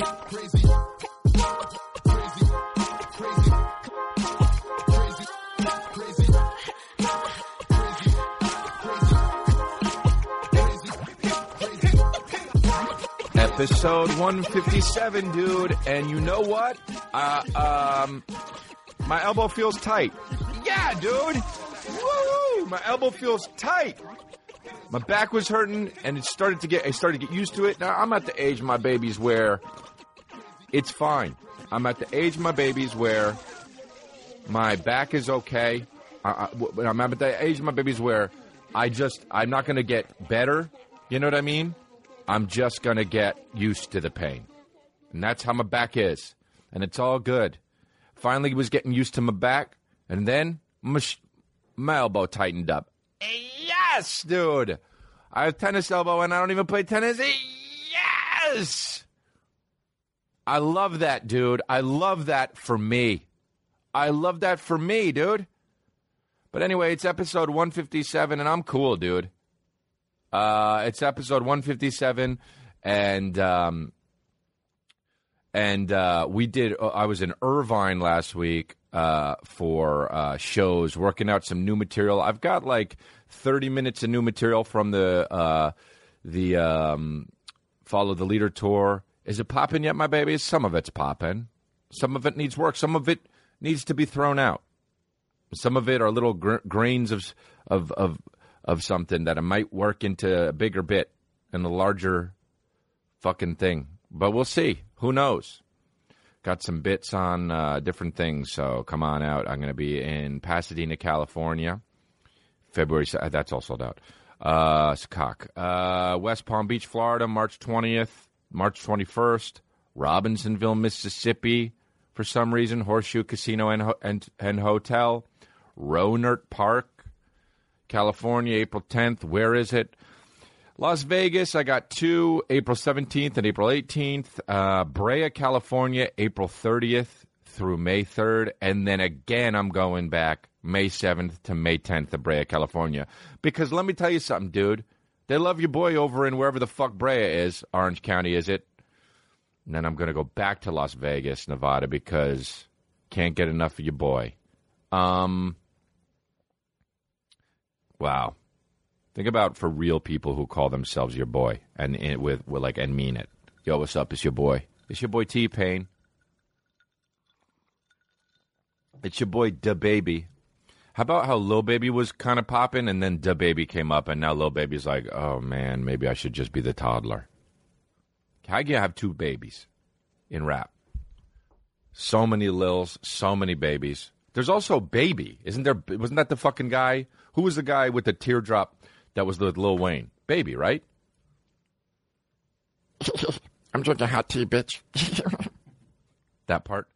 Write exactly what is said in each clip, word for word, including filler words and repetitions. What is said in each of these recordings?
Crazy. Crazy. Crazy. Crazy. Crazy. Episode one fifty-seven, dude, and you know what? Uh, um, my elbow feels tight. Yeah, dude! Woo! My elbow feels tight. My back was hurting, and it started to get. I started to get used to it. Now I'm at the age of my babies where it's fine. I'm at the age of my babies where my back is okay. I, I, I'm at the age of my babies where I just. I'm not going to get better. You know what I mean? I'm just going to get used to the pain. And that's how my back is. And it's all good. Finally was getting used to my back. And then my, sh- my elbow tightened up. Yes, dude. I have tennis elbow and I don't even play tennis. Yes. I love that, dude. I love that for me. I love that for me, dude. But anyway, it's episode one fifty-seven and I'm cool, dude. Uh, it's episode one fifty-seven, and um, and uh, we did. Uh, I was in Irvine last week uh, for uh, shows, working out some new material. I've got like thirty minutes of new material from the uh, the um, Follow the Leader tour. Is it popping yet, my babies? Some of it's popping. Some of it needs work. Some of it needs to be thrown out. Some of it are little gr- grains of of of. of something that it might work into a bigger bit and a larger fucking thing. But we'll see. Who knows? Got some bits on uh, different things, so come on out. I'm going to be in Pasadena, California, February. That's all sold out. Uh, cock. Uh, West Palm Beach, Florida, March twentieth, March twenty-first. Robinsonville, Mississippi, for some reason. Horseshoe Casino and, ho- and, and Hotel. Ronert Park, California, April tenth. Where is it? Las Vegas, I got two, April seventeenth and April eighteenth. Uh, Brea, California, April thirtieth through May third. And then again, I'm going back May seventh to May tenth to Brea, California. Because let me tell you something, dude. They love your boy over in wherever the fuck Brea is. Orange County, is it? And then I'm going to go back to Las Vegas, Nevada, because can't get enough of your boy. Um... Wow, think about for real people who call themselves your boy and, and with, with like and mean it. Yo, what's up? It's your boy. It's your boy T Pain. It's your boy DaBaby. How about how Lil Baby was kind of popping and then DaBaby came up and now Lil Baby's like, oh man, maybe I should just be the toddler. How do you have two babies in rap? So many Lils, so many babies. There's also Baby, isn't there? Wasn't that the fucking guy? Who was the guy with the teardrop that was with Lil Wayne? Baby, right? I'm drinking hot tea, bitch. That part.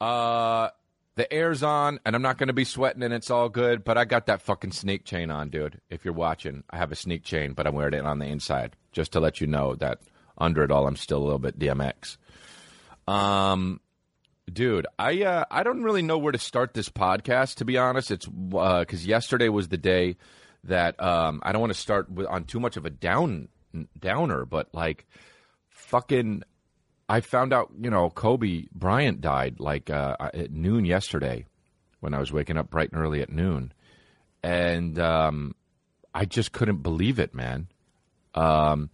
Uh, the air's on, and I'm not going to be sweating, and it's all good, but I got that fucking sneak chain on, dude. If you're watching, I have a sneak chain, but I'm wearing it on the inside, just to let you know that under it all, I'm still a little bit D M X. Um... Dude, I uh, I don't really know where to start this podcast, to be honest. It's because uh, yesterday was the day that um, I don't want to start with, on too much of a down downer, but like fucking, I found out, you know, Kobe Bryant died like uh, at noon yesterday when I was waking up bright and early at noon, and um, I just couldn't believe it, man. Um,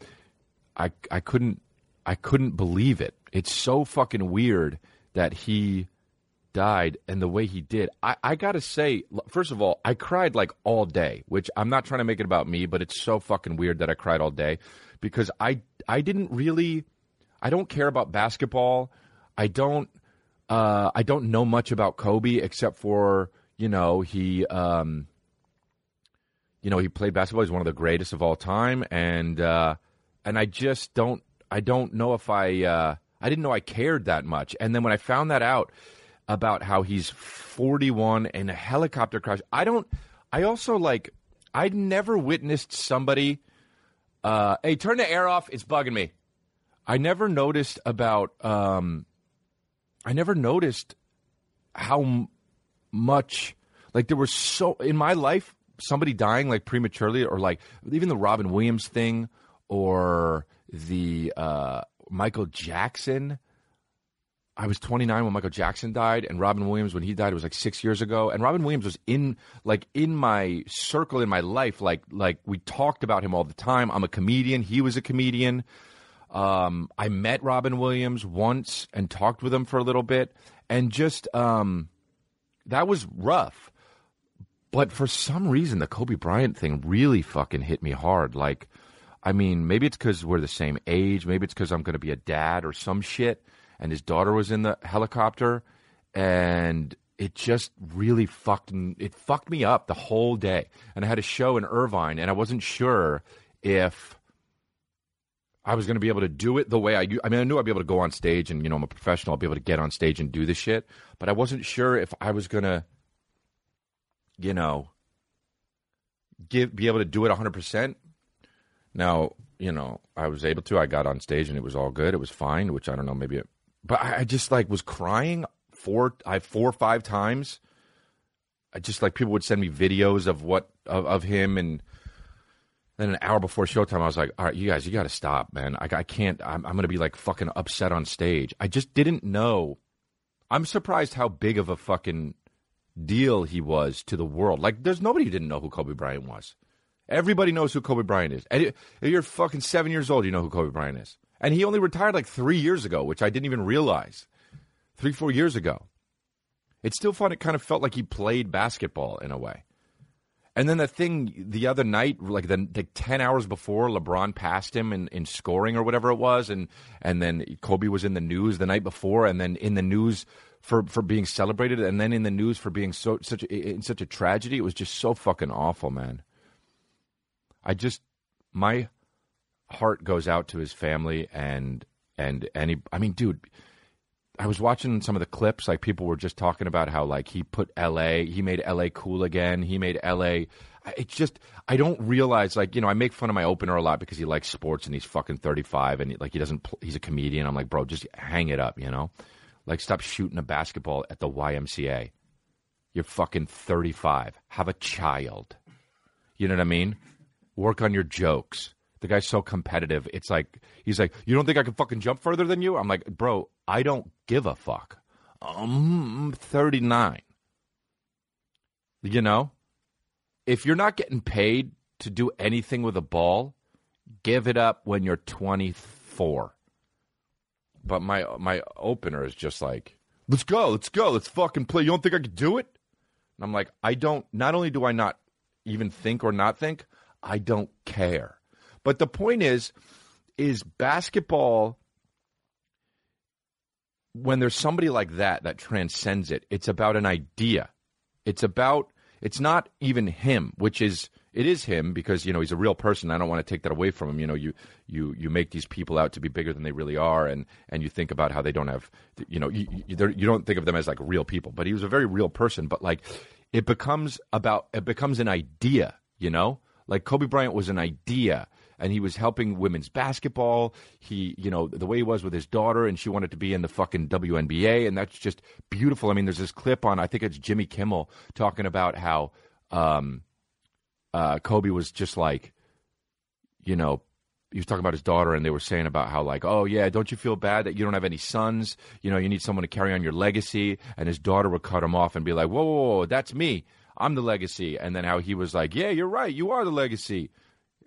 I I couldn't I couldn't believe it. It's so fucking weird that he died and the way he did. I, I got to say, first of all, I cried like all day, which I'm not trying to make it about me, but it's so fucking weird that I cried all day because I I didn't really – I don't care about basketball. I don't uh, I don't know much about Kobe except for, you know, he um, you know, he played basketball. He's one of the greatest of all time, and uh, and I just don't – I don't know if I uh, – I didn't know I cared that much. And then when I found that out about how he's forty-one and a helicopter crash, I don't, I also like, I'd never witnessed somebody, uh, hey, turn the air off. It's bugging me. I never noticed about, um, I never noticed how m- much, like there was so, in my life, somebody dying like prematurely or like even the Robin Williams thing or the, uh, Michael Jackson. I was twenty-nine when Michael Jackson died, and Robin Williams, when he died, it was like six years ago. And Robin Williams was in like in my circle in my life. Like like we talked about him all the time. I'm a comedian. He was a comedian. Um, I met Robin Williams once and talked with him for a little bit. And just um, that was rough. But for some reason, the Kobe Bryant thing really fucking hit me hard. Like, I mean, maybe it's because we're the same age. Maybe it's because I'm going to be a dad or some shit. And his daughter was in the helicopter, and it just really fucked it fucked me up the whole day. And I had a show in Irvine, and I wasn't sure if I was going to be able to do it the way I do. I mean, I knew I'd be able to go on stage, and, you know, I'm a professional. I'll be able to get on stage and do this shit. But I wasn't sure if I was going to, you know, give be able to do it one hundred percent. Now, you know, I was able to. I got on stage and it was all good. It was fine, which I don't know, maybe it, but I, I just like was crying four, I four or five times. I just like people would send me videos of what of, of him, and then an hour before showtime, I was like, all right, you guys, you got to stop, man. I, I can't. I'm, I'm gonna be like fucking upset on stage. I just didn't know. I'm surprised how big of a fucking deal he was to the world. Like, there's nobody who didn't know who Kobe Bryant was. Everybody knows who Kobe Bryant is. And if you're fucking seven years old, you know who Kobe Bryant is. And he only retired like three years ago, which I didn't even realize. Three, four years ago. It's still fun. It kind of felt like he played basketball in a way. And then the thing the other night, like the, the ten hours before, LeBron passed him in, in scoring or whatever it was. And, and then Kobe was in the news the night before, and then in the news for, for being celebrated, and then in the news for being so such in such a tragedy. It was just so fucking awful, man. I just, my heart goes out to his family and, and, and he, I mean, dude, I was watching some of the clips, like people were just talking about how like he put L A, he made L A cool again. He made L A, it's just, I don't realize, like, you know, I make fun of my opener a lot because he likes sports and he's fucking thirty-five and like he doesn't, he's a comedian. I'm like, bro, just hang it up, you know, like stop shooting a basketball at the Y M C A. You're fucking thirty-five. Have a child. You know what I mean? Work on your jokes. The guy's so competitive. It's like, he's like, you don't think I can fucking jump further than you? I'm like, bro, I don't give a fuck. I'm thirty-nine. You know? If you're not getting paid to do anything with a ball, give it up when you're twenty-four. But my my opener is just like, let's go, let's go, let's fucking play. You don't think I could do it? And I'm like, I don't, not only do I not even think or not think, I don't care. But the point is, is basketball, when there's somebody like that, that transcends it, it's about an idea. It's about, it's not even him, which is, it is him because, you know, he's a real person. I don't want to take that away from him. You know, you, you, you make these people out to be bigger than they really are. And, and you think about how they don't have, you know, you, you, you don't think of them as like real people, but he was a very real person. But like, it becomes about, it becomes an idea, you know? Like Kobe Bryant was an idea, and he was helping women's basketball. He, you know, the way he was with his daughter, and she wanted to be in the fucking W N B A, and that's just beautiful. I mean, there's this clip on, I think it's Jimmy Kimmel, talking about how um, uh, Kobe was just like, you know, he was talking about his daughter, and they were saying about how like, oh yeah, don't you feel bad that you don't have any sons? You know, you need someone to carry on your legacy. And his daughter would cut him off and be like, whoa, whoa, whoa, that's me. I'm the legacy. And then how he was like, yeah, you're right. You are the legacy.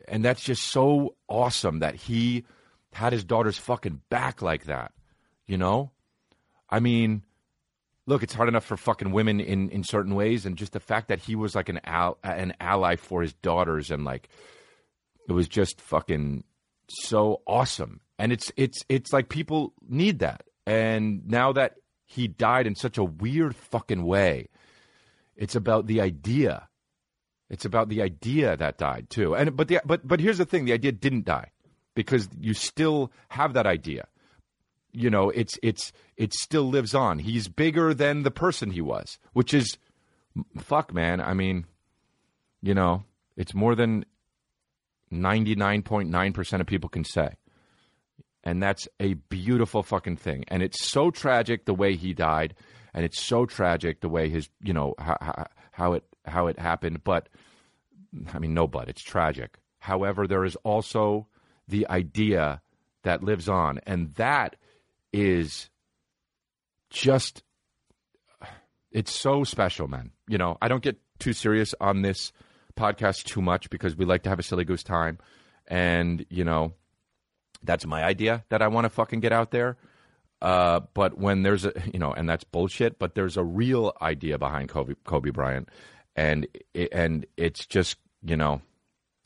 And that's just so awesome that he had his daughter's fucking back like that. You know? I mean, look, it's hard enough for fucking women in, in certain ways. And just the fact that he was like an al- an ally for his daughters, and like, it was just fucking so awesome. And it's, it's, it's like people need that. And now that he died in such a weird fucking way, it's about the idea. It's about the idea that died too. And but the, but but here's the thing: the idea didn't die, because you still have that idea. You know, it's it's it still lives on. He's bigger than the person he was, which is fuck, man. I mean, you know, it's more than ninety-nine point nine percent of people can say, and that's a beautiful fucking thing. And it's so tragic the way he died. And it's so tragic the way his, you know, how, how it how it happened. But, I mean, no but. It's tragic. However, there is also the idea that lives on. And that is just, it's so special, man. You know, I don't get too serious on this podcast too much because we like to have a silly goose time. And, you know, that's my idea that I want to fucking get out there. Uh, but when there's a, you know, and that's bullshit, but there's a real idea behind Kobe, Kobe Bryant. And, and it's just, you know,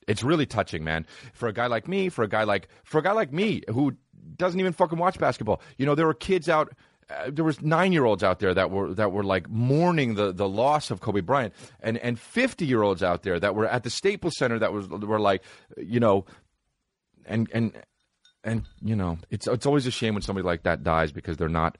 it's really touching, man. For a guy like me, for a guy like, for a guy like me who doesn't even fucking watch basketball. You know, there were kids out, uh, there was nine-year-olds out there that were, that were like mourning the, the loss of Kobe Bryant, and, and fifty-year-olds out there that were at the Staples Center that was, were like, you know, and, and, and, you know, it's, it's always a shame when somebody like that dies because they're not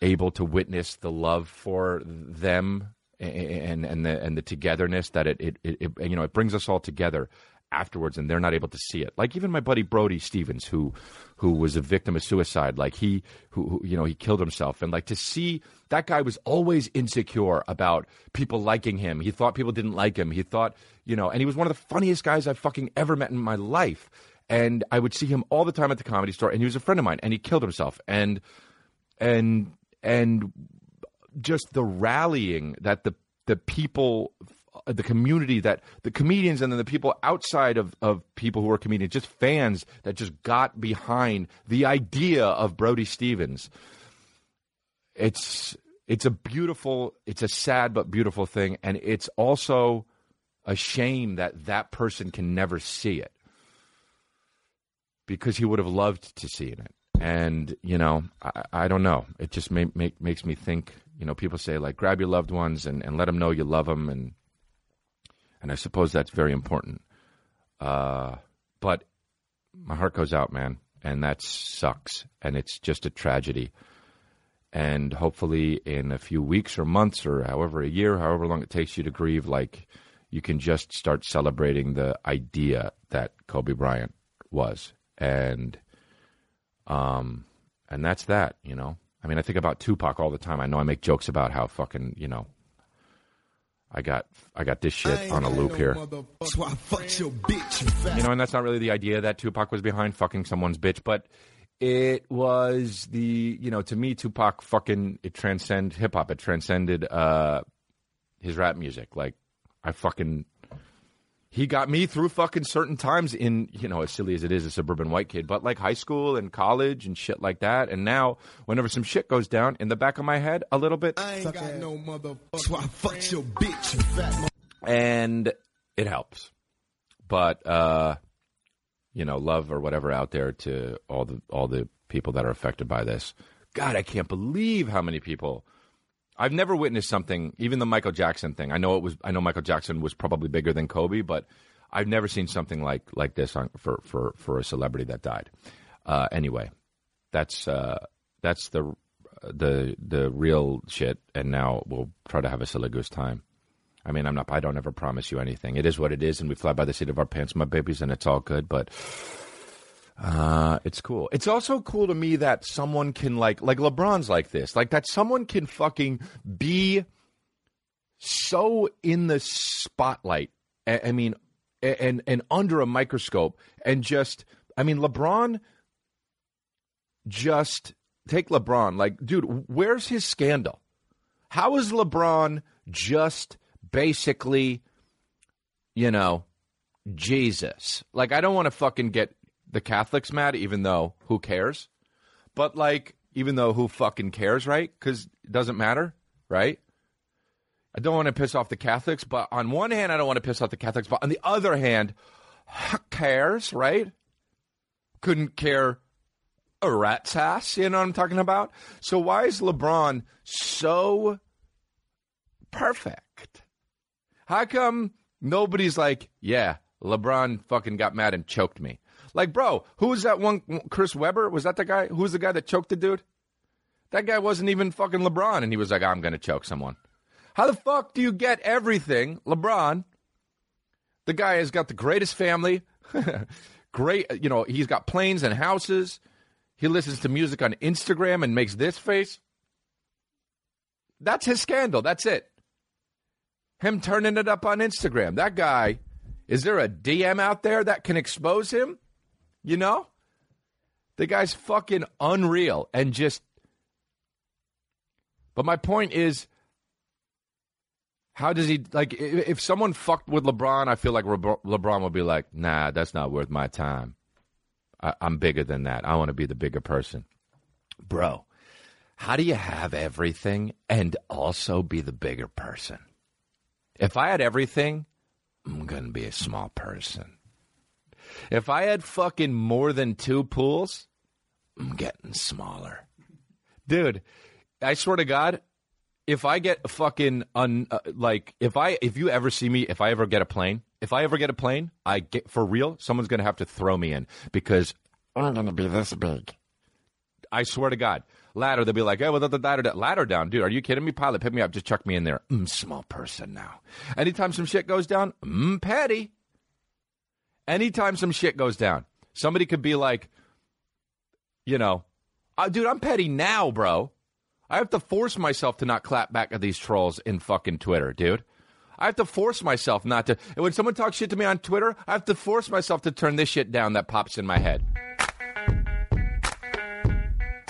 able to witness the love for them and, and the, and the togetherness that it, it, it, you know, it brings us all together afterwards, and they're not able to see it. Like even my buddy Brody Stevens, who, who was a victim of suicide, like he, who, who, you know, he killed himself, and like to see that guy was always insecure about people liking him. He thought people didn't like him. He thought, you know, and he was one of the funniest guys I've fucking ever met in my life. And I would see him all the time at the Comedy Store, and he was a friend of mine, and he killed himself. And and and just the rallying that the the people, the community, that the comedians and then the people outside of, of people who are comedians, just fans that just got behind the idea of Brody Stevens. It's it's a beautiful, it's a sad but beautiful thing, and it's also a shame that that person can never see it, because he would have loved to see it. And, you know, I, I don't know. It just make, make, makes me think, you know, people say, like, grab your loved ones and, and let them know you love them. And, and I suppose that's very important. Uh, but my heart goes out, man. And that sucks. And it's just a tragedy. And hopefully in a few weeks or months or however a year, however long it takes you to grieve, like, you can just start celebrating the idea that Kobe Bryant was. And, um, and that's that, you know, I mean, I think about Tupac all the time. I know I make jokes about how fucking, you know, I got, I got this shit on a loop here, you know, and that's not really the idea that Tupac was behind fucking someone's bitch, but it was the, you know, to me, Tupac fucking, it transcended hip hop. It transcended, uh, his rap music. Like I fucking, he got me through fucking certain times in, you know, as silly as it is, a suburban white kid, but like high school and college and shit like that. And now, whenever some shit goes down, in the back of my head a little bit, I ain't got no motherfucker, and it helps. But, uh, you know, love or whatever out there to all the all the people that are affected by this. God, I can't believe how many people. I've never witnessed something, even the Michael Jackson thing. I know it was. I know Michael Jackson was probably bigger than Kobe, but I've never seen something like like this on, for for for a celebrity that died. Uh, anyway, that's uh, that's the the the real shit. And now we'll try to have a silly goose time. I mean, I'm not. I don't ever promise you anything. It is what it is, and we fly by the seat of our pants, my babies, and it's all good. But Uh, it's cool. It's also cool to me that someone can like, like LeBron's like this, like that someone can fucking be so in the spotlight. I, I mean, and, and under a microscope and just, I mean, LeBron, just take LeBron. Like, dude, where's his scandal? How is LeBron just basically, you know, Jesus? Like, I don't want to fucking get the Catholics mad, even though who cares? But like, even though who fucking cares, right? Because it doesn't matter, right? I don't want to piss off the Catholics, but on one hand, I don't want to piss off the Catholics, but on the other hand, who cares, right? Couldn't care a rat's ass, you know what I'm talking about? So why is LeBron so perfect? How come nobody's like, yeah, LeBron fucking got mad and choked me? Like, bro, who was that one? Chris Webber? Was that the guy? Who was the guy that choked the dude? That guy wasn't even fucking LeBron, and he was like, I'm going to choke someone. How the fuck do you get everything? LeBron, the guy has got the greatest family. Great, you know, he's got planes and houses. He listens to music on Instagram and makes this face. That's his scandal. That's it. Him turning it up on Instagram. That guy, is there a D M out there that can expose him? You know, The guy's fucking unreal and just... But my point is, how does he... Like, if someone fucked with LeBron, I feel like LeBron would be like, nah, that's not worth my time. I, I'm bigger than that. I want to be the bigger person. Bro, how do you have everything and also be the bigger person? If I had everything, I'm going to be a small person. If I had fucking more than two pools, I'm getting smaller. Dude, I swear to God, if I get fucking, un, uh, like, if I, if you ever see me, if I ever get a plane, if I ever get a plane, I get, for real, someone's going to have to throw me in because I'm going to be this big. I swear to God. Ladder, they'll be like, hey, well, the ladder, ladder down. Dude, are you kidding me? Pilot, pick me up. Just chuck me in there. Mm, small person now. Anytime some shit goes down, mm, petty. Anytime some shit goes down, somebody could be like, you know, oh, dude, I'm petty now, bro. I have to force myself to not clap back at these trolls in fucking Twitter, dude. I have to force myself not to. And when someone talks shit to me on Twitter, I have to force myself to turn this shit down that pops in my head.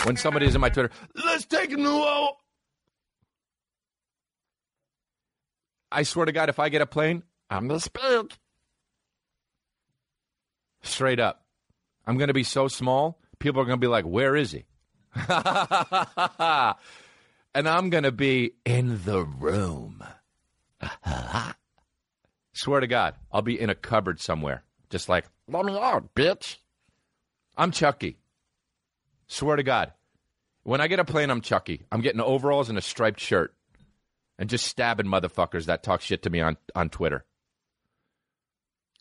When somebody's in my Twitter, let's take him low. I swear to God, if I get a plane, I'm the speed. Straight up. I'm going to be so small, people are going to be like, where is he? And I'm going to be in the room. Swear to God, I'll be in a cupboard somewhere. Just like, let me out, bitch. I'm Chucky. Swear to God. When I get a plane, I'm Chucky. I'm getting overalls and a striped shirt and just stabbing motherfuckers that talk shit to me on, on Twitter.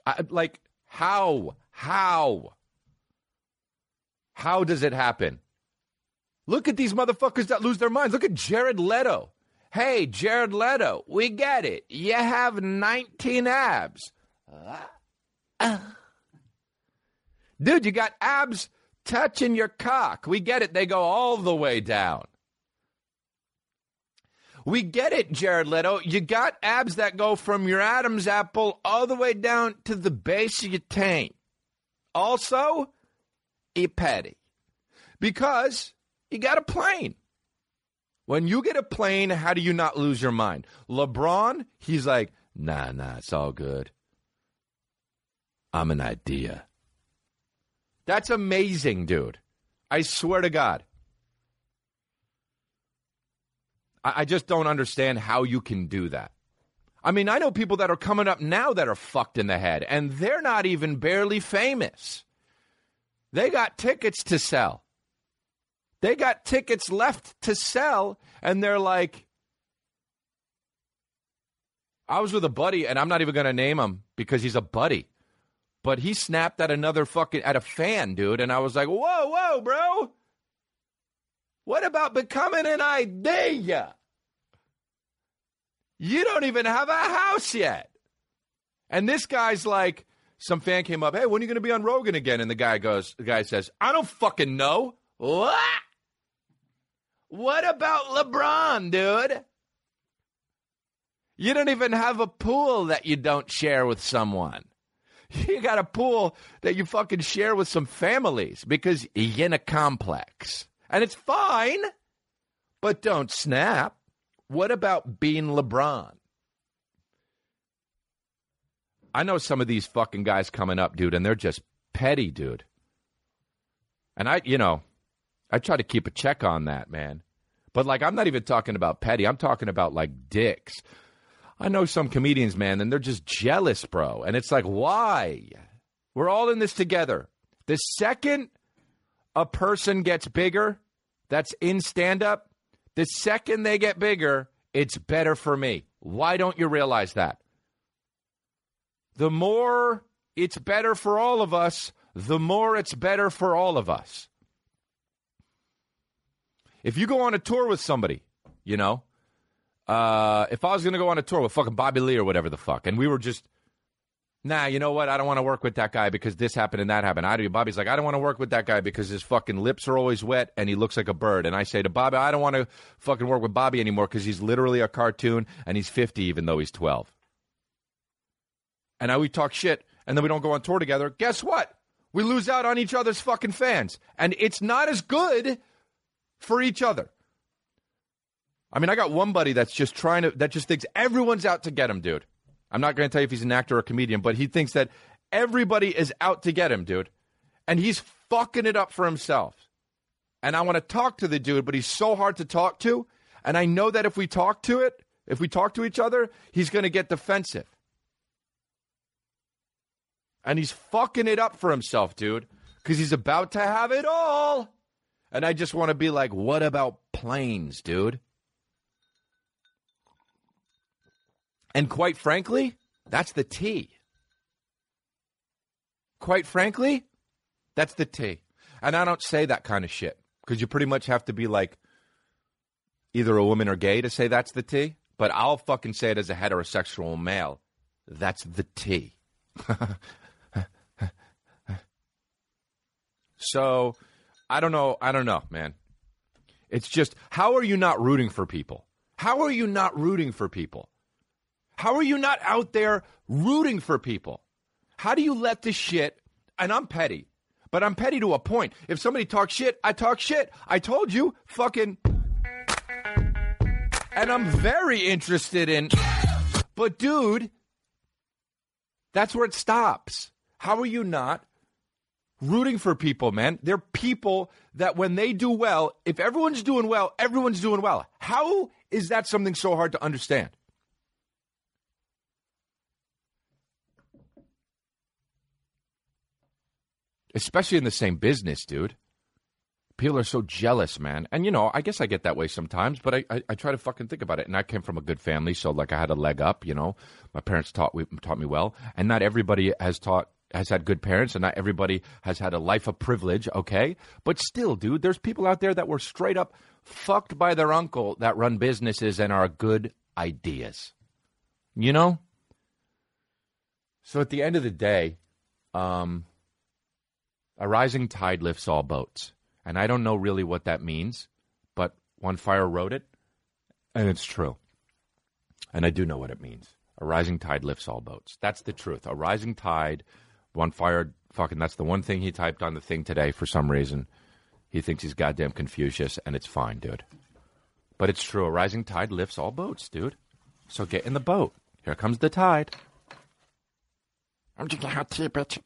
I, like, how? How? How does it happen? Look at these motherfuckers that lose their minds. Look at Jared Leto. Hey, Jared Leto, we get it. You have nineteen abs. Uh, uh. Dude, you got abs touching your cock. We get it. They go all the way down. We get it, Jared Leto. You got abs that go from your Adam's apple all the way down to the base of your taint. Also, a patty. Because... you got a plane. When you get a plane, how do you not lose your mind? LeBron, he's like, nah, nah, it's all good. I'm an idea. That's amazing, dude. I swear to God. I, I just don't understand how you can do that. I mean, I know people that are coming up now that are fucked in the head, and they're not even barely famous. They got tickets to sell. They got tickets left to sell, and they're like, I was with a buddy, and I'm not even going to name him because he's a buddy, but he snapped at another fucking, at a fan, dude, and I was like, whoa, whoa, bro. What about becoming an idea? You don't even have a house yet. And this guy's like, some fan came up, hey, when are you going to be on Rogan again? And the guy goes, the guy says, I don't fucking know. What? What about LeBron, dude? You don't even have a pool that you don't share with someone. You got a pool that you fucking share with some families because you're in a complex. And it's fine, but don't snap. What about being LeBron? I know some of these fucking guys coming up, dude, and they're just petty, dude. And I, you know... I try to keep a check on that, man. But, like, I'm not even talking about petty. I'm talking about, like, dicks. I know some comedians, man, and they're just jealous, bro. And it's like, why? We're all in this together. The second a person gets bigger that's in stand-up, the second they get bigger, it's better for me. Why don't you realize that? The more it's better for all of us, the more it's better for all of us. If you go on a tour with somebody, you know, uh, if I was going to go on a tour with fucking Bobby Lee or whatever the fuck, and we were just, nah, you know what? I don't want to work with that guy because this happened and that happened. I do. Bobby's like, I don't want to work with that guy because his fucking lips are always wet and he looks like a bird. And I say to Bobby, I don't want to fucking work with Bobby anymore because he's literally a cartoon and he's fifty even though he's twelve. And now we talk shit and then we don't go on tour together. Guess what? We lose out on each other's fucking fans. And it's not as good for each other. I mean, I got one buddy that's just trying to, that just thinks everyone's out to get him, dude. I'm not going to tell you if he's an actor or a comedian, but he thinks that everybody is out to get him, dude. And he's fucking it up for himself. And I want to talk to the dude, but he's so hard to talk to. And I know that if we talk to it, if we talk to each other, he's going to get defensive. And he's fucking it up for himself, dude, because he's about to have it all. And I just want to be like, what about planes, dude? And quite frankly, that's the T. Quite frankly, that's the T. And I don't say that kind of shit because you pretty much have to be like either a woman or gay to say that's the T. But I'll fucking say it as a heterosexual male. That's the T. So I don't know. I don't know, man. It's just, how are you not rooting for people? How are you not rooting for people? How are you not out there rooting for people? How do you let this shit, and I'm petty, but I'm petty to a point. If somebody talks shit, I talk shit. I told you, fucking, and I'm very interested in, but dude, that's where it stops. How are you not rooting for people, man? They're people that when they do well, if everyone's doing well, everyone's doing well. How is that something so hard to understand? Especially in the same business, dude. People are so jealous, man. And, you know, I guess I get that way sometimes, but I, I, I try to fucking think about it. And I came from a good family, so, like, I had a leg up, you know. My parents taught we, taught me well. And not everybody has taught has had good parents, and not everybody has had a life of privilege, okay? But still, dude, there's people out there that were straight up fucked by their uncle that run businesses and are good ideas, you know? So at the end of the day, um... a rising tide lifts all boats. And I don't know really what that means, but OneFire wrote it, and it's true. And I do know what it means. A rising tide lifts all boats. That's the truth. A rising tide, OneFire, fucking, that's the one thing he typed on the thing today for some reason. He thinks he's goddamn Confucius, and it's fine, dude. But it's true. A rising tide lifts all boats, dude. So get in the boat. Here comes the tide. I'm just a hot tea, bitch.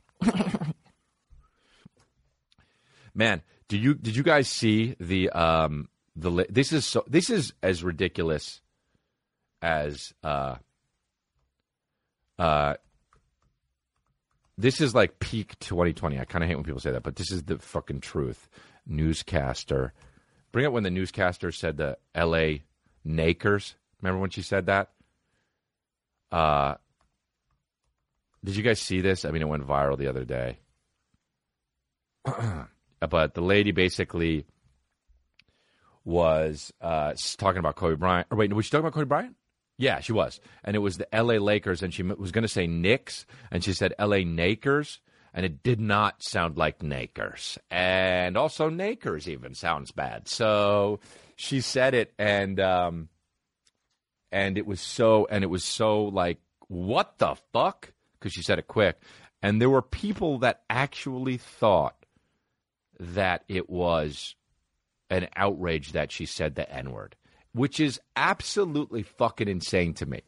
Man, do you did you guys see the um the this is so this is as ridiculous as uh uh this is like peak twenty twenty. I kind of hate when people say that, but this is the fucking truth. Newscaster, bring up when the newscaster said the L A Nakers. Remember when she said that? Uh, did you guys see this? I mean, it went viral the other day. But the lady basically was uh, talking about Kobe Bryant. Or wait, was she talking about Kobe Bryant? Yeah, she was. And it was the L A Lakers, and she was going to say Knicks, and she said L A Nakers, and it did not sound like Nakers. And also Nakers even sounds bad. So she said it, and um, and it was so, and it was so like, what the fuck? Because she said it quick. And there were people that actually thought that it was an outrage that she said the N-word, which is absolutely fucking insane to me.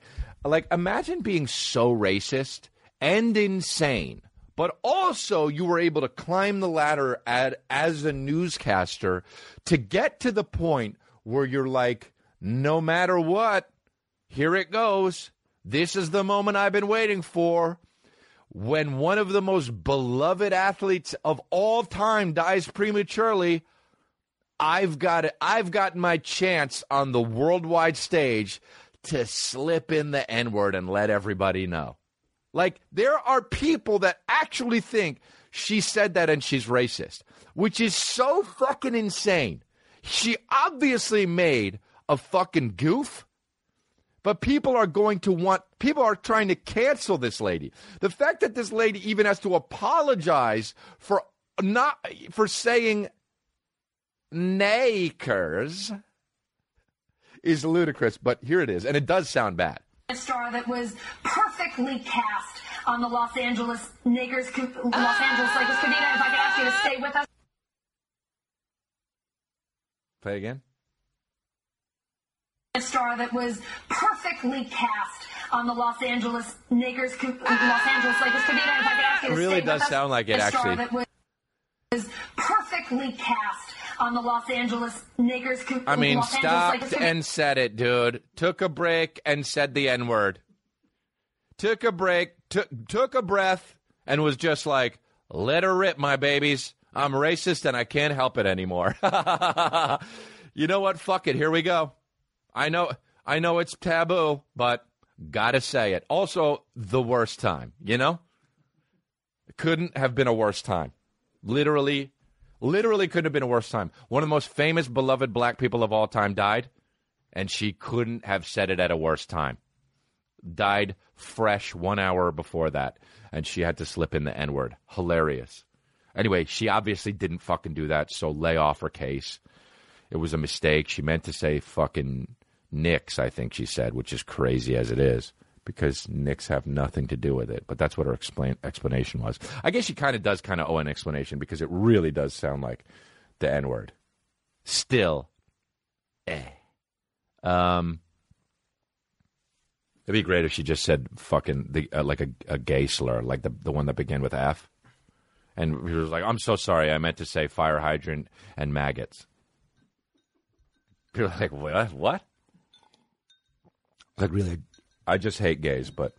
Like, imagine being so racist and insane, but also you were able to climb the ladder at, as a newscaster to get to the point where you're like, no matter what, here it goes. This is the moment I've been waiting for. When one of the most beloved athletes of all time dies prematurely, I've got it. I've got my chance on the worldwide stage to slip in the N-word and let everybody know. Like, there are people that actually think she said that and she's racist, which is so fucking insane. She obviously made a fucking goof. But people are going to want, people are trying to cancel this lady. The fact that this lady even has to apologize for not, for saying Nakers is ludicrous, but here it is. And it does sound bad. A star that was perfectly cast. on the Los Angeles Lakers, Los Angeles Lakers Cadena, if I could ask you to stay with us. Play it again. A star that was perfectly cast on the Los Angeles Lakers, Los Angeles Lakers Cadena, if I could ask you to stay with us. It really does sound like it, actually. Is perfectly cast on the Los Angeles Lakers. I mean, Los stopped Angeles, like, and said it, dude. Took a break and said the N-word. Took a break, t- took a breath, and was just like, let her rip, my babies. I'm racist and I can't help it anymore. You know what? Fuck it. Here we go. I know, I know it's taboo, but gotta say it. Also, the worst time, you know? Couldn't have been a worse time. Literally, literally couldn't have been a worse time. One of the most famous, beloved black people of all time died, and she couldn't have said it at a worse time. Died fresh one hour before that, and she had to slip in the N-word. Hilarious. Anyway, she obviously didn't fucking do that, so lay off her case. It was a mistake. She meant to say fucking Knicks, I think she said, which is crazy as it is, because Knicks have nothing to do with it. But that's what her explain, explanation was. I guess she kind of does kind of owe an explanation, because it really does sound like the N-word. Still, eh. Um, it'd be great if she just said fucking, the, uh, like a, a gay slur, like the, the one that began with F. And she was like, I'm so sorry, I meant to say fire hydrant and maggots. People are like, what? What? Like, really? I just hate gays, but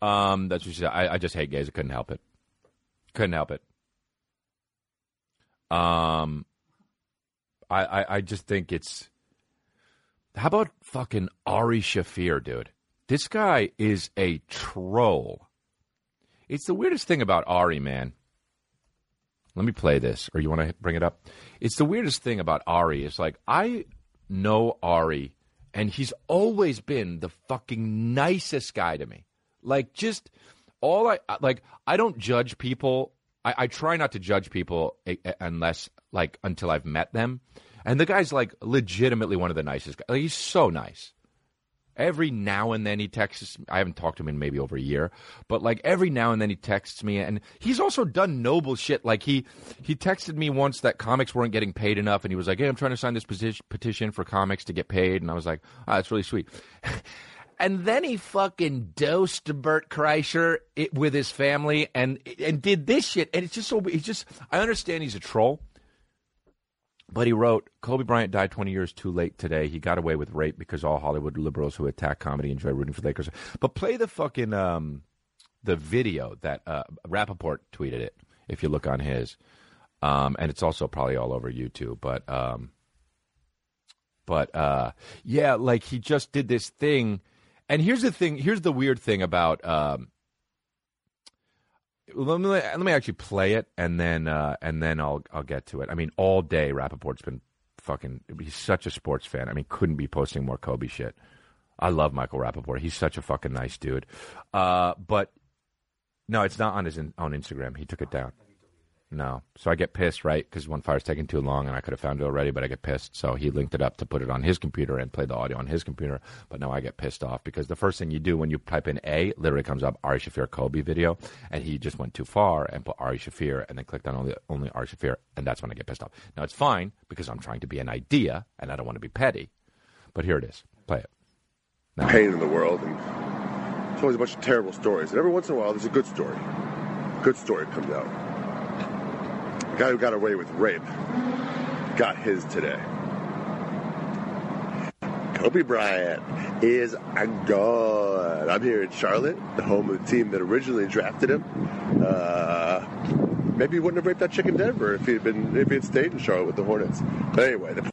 um, that's what she said. I, I just hate gays. I couldn't help it. Couldn't help it. Um, I, I, I just think it's... How about fucking Ari Shaffir, dude? This guy is a troll. It's the weirdest thing about Ari, man. Let me play this, or you want to bring it up? It's the weirdest thing about Ari. It's like, I know Ari... And he's always been the fucking nicest guy to me. Like, just all I like, I don't judge people. I, I try not to judge people unless, like, until I've met them. And the guy's, like, legitimately one of the nicest guys. Like, he's so nice. Every now and then he texts me. I haven't talked to him in maybe over a year. But, like, every now and then he texts me. And he's also done noble shit. Like, he, he texted me once that comics weren't getting paid enough. And he was like, hey, I'm trying to sign this petition for comics to get paid. And I was like, oh, that's really sweet. And then he fucking dosed Bert Kreischer it, with his family and and did this shit. And it's just so – he's just – I understand he's a troll. But he wrote, Kobe Bryant died twenty years too late today. He got away with rape because all Hollywood liberals who attack comedy enjoy rooting for Lakers. But play the fucking um, the video that uh, Rappaport tweeted it, if you look on his. Um, and it's also probably all over YouTube. But, um, but uh, yeah, like he just did this thing. And here's the thing. Here's the weird thing about um, Let me, let me actually play it, and then uh, and then I'll I'll get to it. I mean, all day Rappaport's been fucking. He's such a sports fan. I mean, couldn't be posting more Kobe shit. I love Michael Rappaport. He's such a fucking nice dude. Uh, but no, it's not on his in, on Instagram. He took it down. No, so I get pissed, right? Because OneFire's taking too long, and I could have found it already, but I get pissed. So he linked it up to put it on his computer and play the audio on his computer. But now I get pissed off because the first thing you do when you type in A, literally comes up Ari Shaffir Kobe video, and he just went too far and put Ari Shaffir, and then clicked on only only Ari Shaffir, and that's when I get pissed off. Now it's fine because I'm trying to be an idea, and I don't want to be petty. But here it is. Play it. Now. Pain in the world, and it's always a bunch of terrible stories, and every once in a while there's a good story. Good story comes out. The guy who got away with rape got his today. Kobe Bryant is a god. I'm here in Charlotte, the home of the team that originally drafted him. Uh, maybe he wouldn't have raped that chick in Denver if he had been if he had stayed in Charlotte with the Hornets. But anyway, the...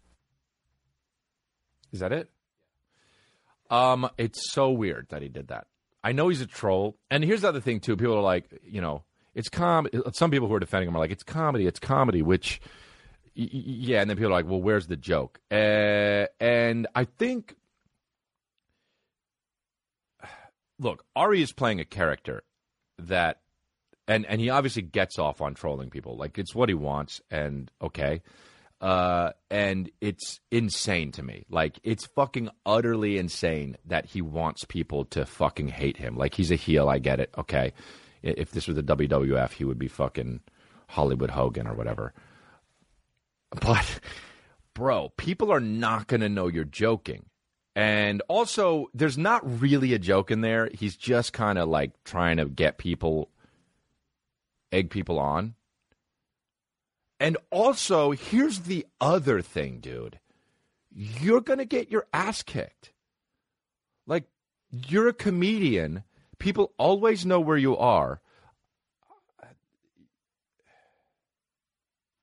is that it? Um, it's so weird that he did that. I know he's a troll, and here's the other thing too. People are like, you know. It's com. Some people who are defending him are like, it's comedy, it's comedy, which, y- yeah, and then people are like, well, where's the joke? Uh, and I think, look, Ari is playing a character that, and, and he obviously gets off on trolling people. Like, it's what he wants, and okay. Uh, and it's insane to me. Like, it's fucking utterly insane that he wants people to fucking hate him. Like, he's a heel, I get it, okay. If this were the W W F, he would be fucking Hollywood Hogan or whatever. But, bro, people are not going to know you're joking. And also, there's not really a joke in there. He's just kind of like trying to get people, egg people on. And also, here's the other thing, dude. You're going to get your ass kicked. Like, you're a comedian. People always know where you are.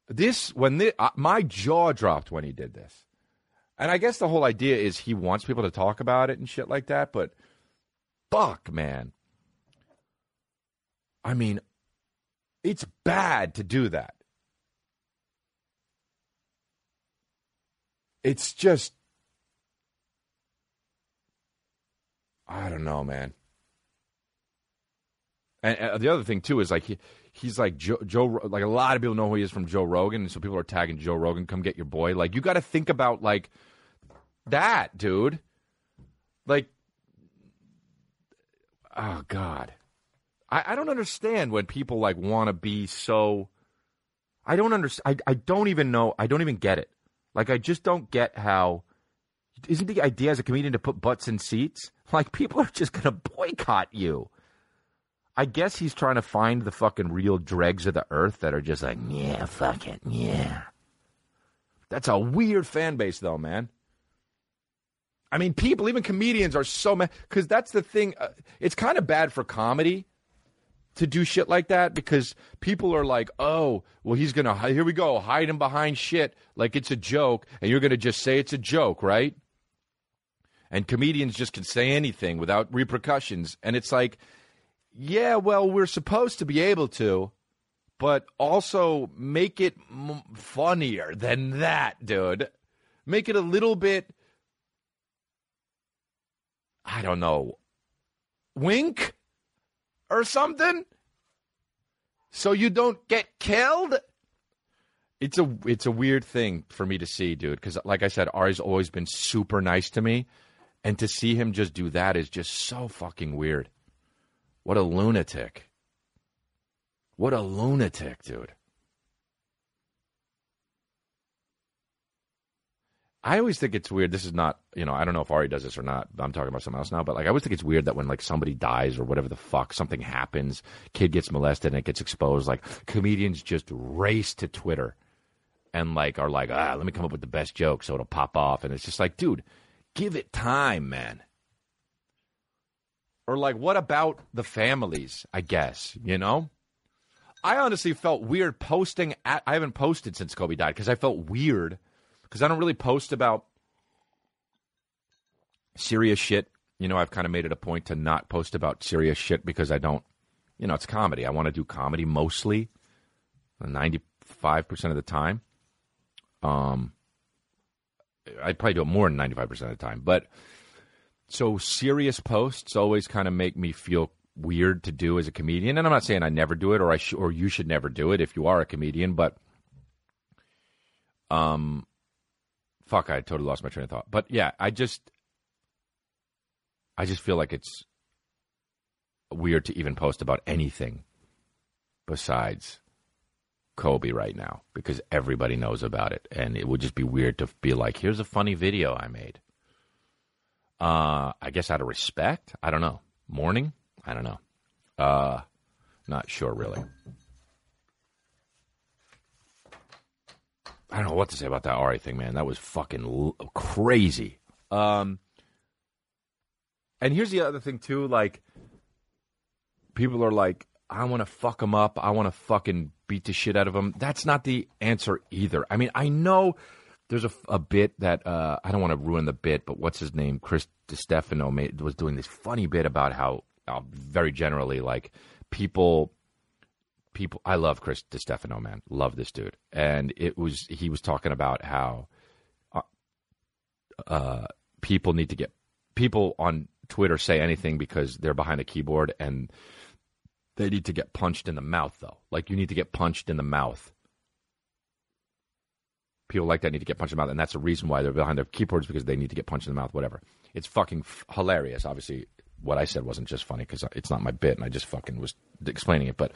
This, when this, uh, my jaw dropped when he did this. And I guess the whole idea is he wants people to talk about it and shit like that, but fuck, man. I mean, it's bad to do that. It's just, I don't know, man. And, and the other thing, too, is like he, he's like Joe, Joe, like a lot of people know who he is from Joe Rogan, and so people are tagging Joe Rogan, come get your boy. Like, you got to think about, like, that, dude. Like, oh, God. I, I don't understand when people, like, want to be so, I don't understand, I, I don't even know, I don't even get it. Like, I just don't get how, isn't the idea as a comedian to put butts in seats? Like, people are just going to boycott you. I guess he's trying to find the fucking real dregs of the earth that are just like, yeah, fuck it, yeah. That's a weird fan base, though, man. I mean, people, even comedians are so mad, because that's the thing. Uh, it's kind of bad for comedy to do shit like that, because people are like, oh, well, he's going to, here we go, hide him behind shit like it's a joke, and you're going to just say it's a joke, right? And comedians just can say anything without repercussions. And it's like, yeah, well, we're supposed to be able to, but also make it m- funnier than that, dude. Make it a little bit, I don't know, wink? Or something, so you don't get killed. It's a it's a weird thing for me to see, dude. Because, like I said, Ari's always been super nice to me, and to see him just do that is just so fucking weird. What a lunatic! What a lunatic, dude. I always think it's weird. This is not, you know, I don't know if Ari does this or not. I'm talking about something else now, but like, I always think it's weird that when like somebody dies or whatever the fuck, something happens, kid gets molested and it gets exposed. Like, comedians just race to Twitter and like are like, ah, let me come up with the best joke so it'll pop off. And it's just like, dude, give it time, man. Or like, what about the families, I guess, you know? I honestly felt weird posting at, I haven't posted since Kobe died because I felt weird. Because I don't really post about serious shit. You know, I've kind of made it a point to not post about serious shit because I don't, you know, it's comedy. I want to do comedy mostly, ninety-five percent of the time. Um, I'd probably do it more than ninety-five percent of the time. But so serious posts always kind of make me feel weird to do as a comedian. And I'm not saying I never do it or I sh- or you should never do it if you are a comedian. But, um... fuck, I totally lost my train of thought. But yeah, I just, I just feel like it's weird to even post about anything besides Kobe right now because everybody knows about it, and it would just be weird to be like, "Here's a funny video I made." Uh, I guess out of respect, I don't know. Mourning, I don't know. Uh, not sure really. I don't know what to say about that Ari thing, man. That was fucking l- crazy. Um, and here's the other thing, too. Like, people are like, I want to fuck him up. I want to fucking beat the shit out of him. That's not the answer either. I mean, I know there's a, a bit that, uh, I don't want to ruin the bit, but what's his name? Chris DiStefano made, was doing this funny bit about how, uh, very generally, like, people... People, I love Chris DiStefano, man. Love this dude. And it was, he was talking about how uh, uh, people need to get, people on Twitter say anything because they're behind a keyboard and they need to get punched in the mouth, though. Like, you need to get punched in the mouth. People like that need to get punched in the mouth. And that's the reason why they're behind their keyboards, because they need to get punched in the mouth, whatever. It's fucking f- hilarious, obviously. what I said wasn't just funny because it's not my bit, and I just fucking was explaining it. But,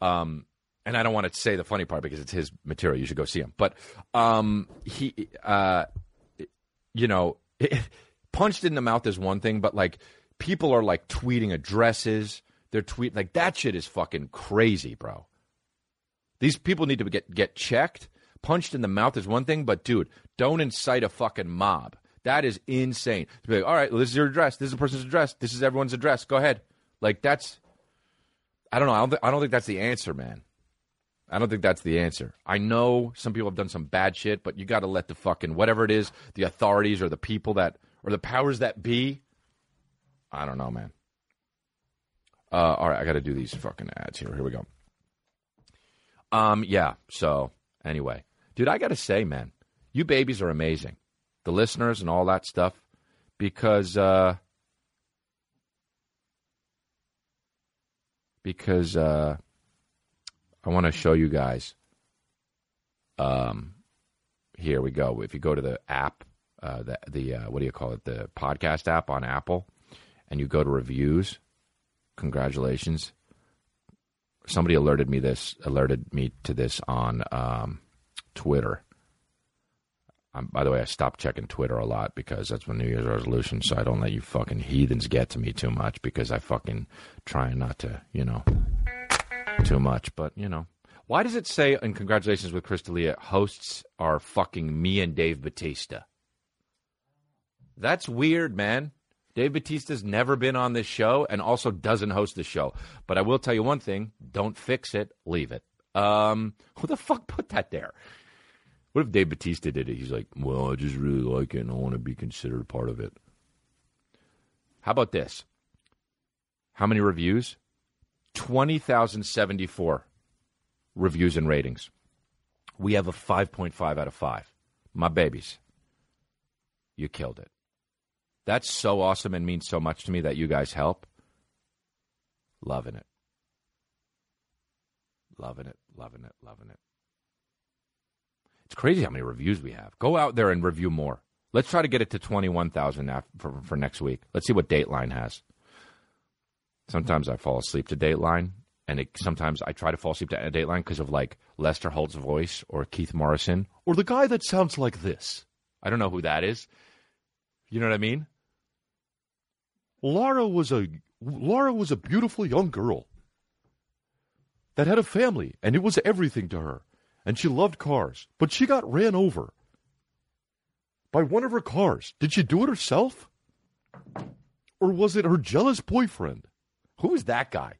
um, and I don't want to say the funny part because it's his material. You should go see him. But um, he, uh, you know, it, punched in the mouth is one thing, but like people are like tweeting addresses. They're tweeting like that shit is fucking crazy, bro. These people need to get get checked. Punched in the mouth is one thing, but dude, don't incite a fucking mob. That is insane. To be like, all right, well, this is your address. This is the person's address. This is everyone's address. Go ahead. Like that's, I don't know. I don't, th- I don't think that's the answer, man. I don't think that's the answer. I know some people have done some bad shit, but you got to let the fucking, whatever it is, the authorities or the people that, or the powers that be. I don't know, man. Uh, all right, I got to do these fucking ads here. Here we go. Um, yeah. So anyway, dude, I got to say, man, you babies are amazing. The listeners and all that stuff, because uh, because uh, I want to show you guys. Um, here we go. If you go to the app, uh, the the uh, what do you call it? The podcast app on Apple, and you go to reviews. Congratulations! Somebody alerted me this alerted me to this on um, Twitter. Um, by the way, I stopped checking Twitter a lot because that's my New Year's resolution, so I don't let you fucking heathens get to me too much because I fucking try not to, you know, too much. But, you know, why does it say, and congratulations with Chris D'Elia, hosts are fucking me and Dave Bautista? That's weird, man. Dave Bautista's never been on this show and also doesn't host the show. But I will tell you one thing. Don't fix it. Leave it. Um, who the fuck put that there? What if Dave Bautista did it? He's like, well, I just really like it, and I want to be considered a part of it. How about this? How many reviews? twenty thousand seventy-four reviews and ratings. We have a five point five out of five. My babies, you killed it. That's so awesome and means so much to me that you guys help. Loving it. Loving it, loving it, loving it. It's crazy how many reviews we have. Go out there and review more. Let's try to get it to twenty-one thousand for, for next week. Let's see what Dateline has. Sometimes I fall asleep to Dateline, and it, sometimes I try to fall asleep to Dateline because of, like, Lester Holt's voice or Keith Morrison or the guy that sounds like this. I don't know who that is. You know what I mean? Laura was a Laura was a beautiful young girl that had a family, and it was everything to her. And she loved cars, but she got ran over by one of her cars. Did she do it herself? Or was it her jealous boyfriend? Who is that guy?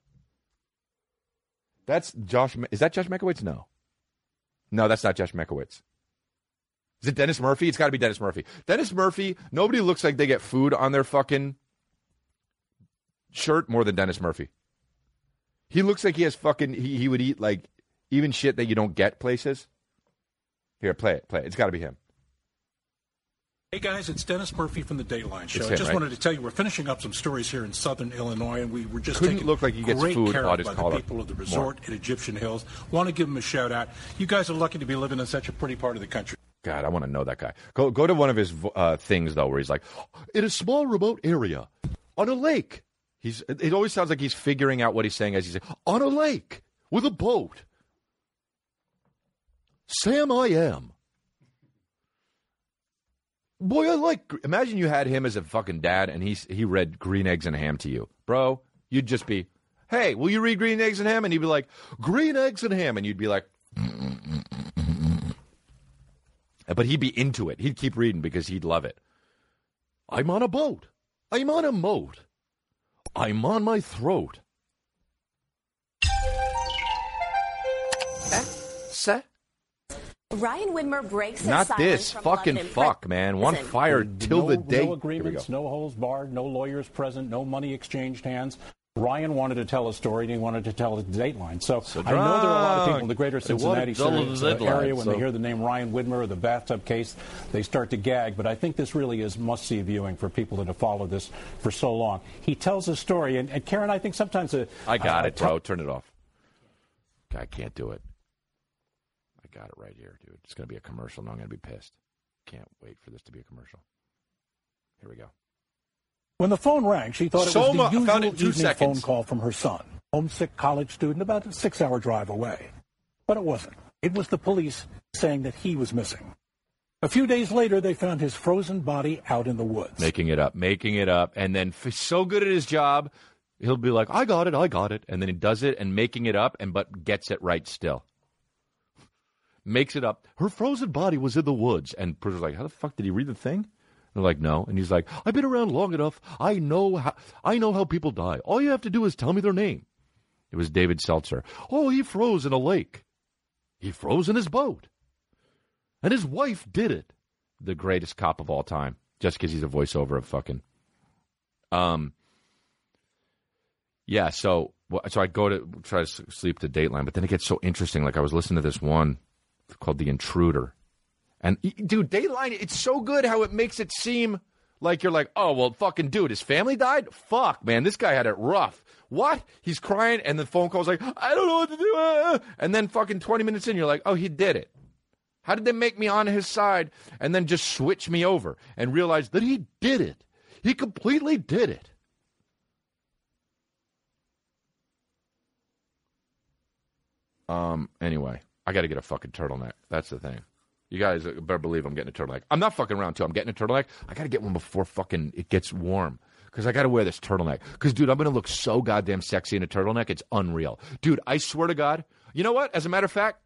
That's Josh. Is that Josh Mankiewicz? No. No, that's not Josh Mankiewicz. Is it Dennis Murphy? It's got to be Dennis Murphy. Dennis Murphy, nobody looks like they get food on their fucking shirt more than Dennis Murphy. He looks like he has fucking, he, he would eat like, even shit that you don't get places. Here, play it, play it. It's got to be him. Hey, guys, it's Dennis Murphy from the Dateline Show. Him, I just right? wanted to tell you we're finishing up some stories here in southern Illinois, and we were just Couldn't taking look like he gets great food care of by the people of the resort more. At Egyptian Hills. Want to give him a shout-out. You guys are lucky to be living in such a pretty part of the country. God, I want to know that guy. Go, go to one of his uh, things, though, where he's like, in a small remote area, on a lake. He's. It always sounds like he's figuring out what he's saying as he's like, on a lake with a boat. Sam, I am. Boy, I like... Imagine you had him as a fucking dad, and he he read Green Eggs and Ham to you. Bro, you'd just be, hey, will you read Green Eggs and Ham? And he'd be like, Green Eggs and Ham. And you'd be like... But he'd be into it. He'd keep reading because he'd love it. I'm on a boat. I'm on a moat. I'm on my throat. Eh? Sir? Ryan Widmer breaks his silence. Not this fucking fuck, man. One fire till the day. No agreements, no holes barred, no lawyers present, no money exchanged hands. Ryan wanted to tell a story, and he wanted to tell a Dateline. So, so I know there are a lot of people in the greater Cincinnati area, when so. they hear the name Ryan Widmer or the bathtub case, they start to gag. But I think this really is must-see viewing for people that have followed this for so long. He tells a story, and, and Karen, I think sometimes... A, I got a, it, bro. T- Turn it off. I can't do it. Got it right here, dude. It's going to be a commercial, and I'm going to be pissed. Can't wait for this to be a commercial. Here we go. When the phone rang, she thought it was the usual evening phone call from her son, homesick college student about a six-hour drive away. But it wasn't. It was the police saying that he was missing. A few days later, they found his frozen body out in the woods. Making it up, making it up. And then f- so good at his job, he'll be like, I got it, I got it. And then he does it and making it up, and but gets it right still. Makes it up. Her frozen body was in the woods. And Priscilla's like, how the fuck did he read the thing? They're like, no. And he's like, I've been around long enough. I know how, I know how people die. All you have to do is tell me their name. It was David Seltzer. Oh, he froze in a lake. He froze in his boat. And his wife did it. The greatest cop of all time. Just because he's a voiceover of fucking. Um. Yeah, so so I go to try to sleep to Dateline, but then it gets so interesting. Like I was listening to this one called The Intruder. And, dude, Dateline, it's so good how it makes it seem like you're like, oh, well, fucking dude, his family died? Fuck, man, this guy had it rough. What? He's crying, and the phone call's like, I don't know what to do. And then fucking twenty minutes in, you're like, oh, he did it. How did they make me on his side and then just switch me over and realize that he did it? He completely did it. Um, anyway, I got to get a fucking turtleneck. That's the thing. You guys better believe I'm getting a turtleneck. I'm not fucking around, too. I'm getting a turtleneck. I got to get one before fucking it gets warm because I got to wear this turtleneck. Because, dude, I'm going to look so goddamn sexy in a turtleneck. It's unreal. Dude, I swear to God. You know what? As a matter of fact,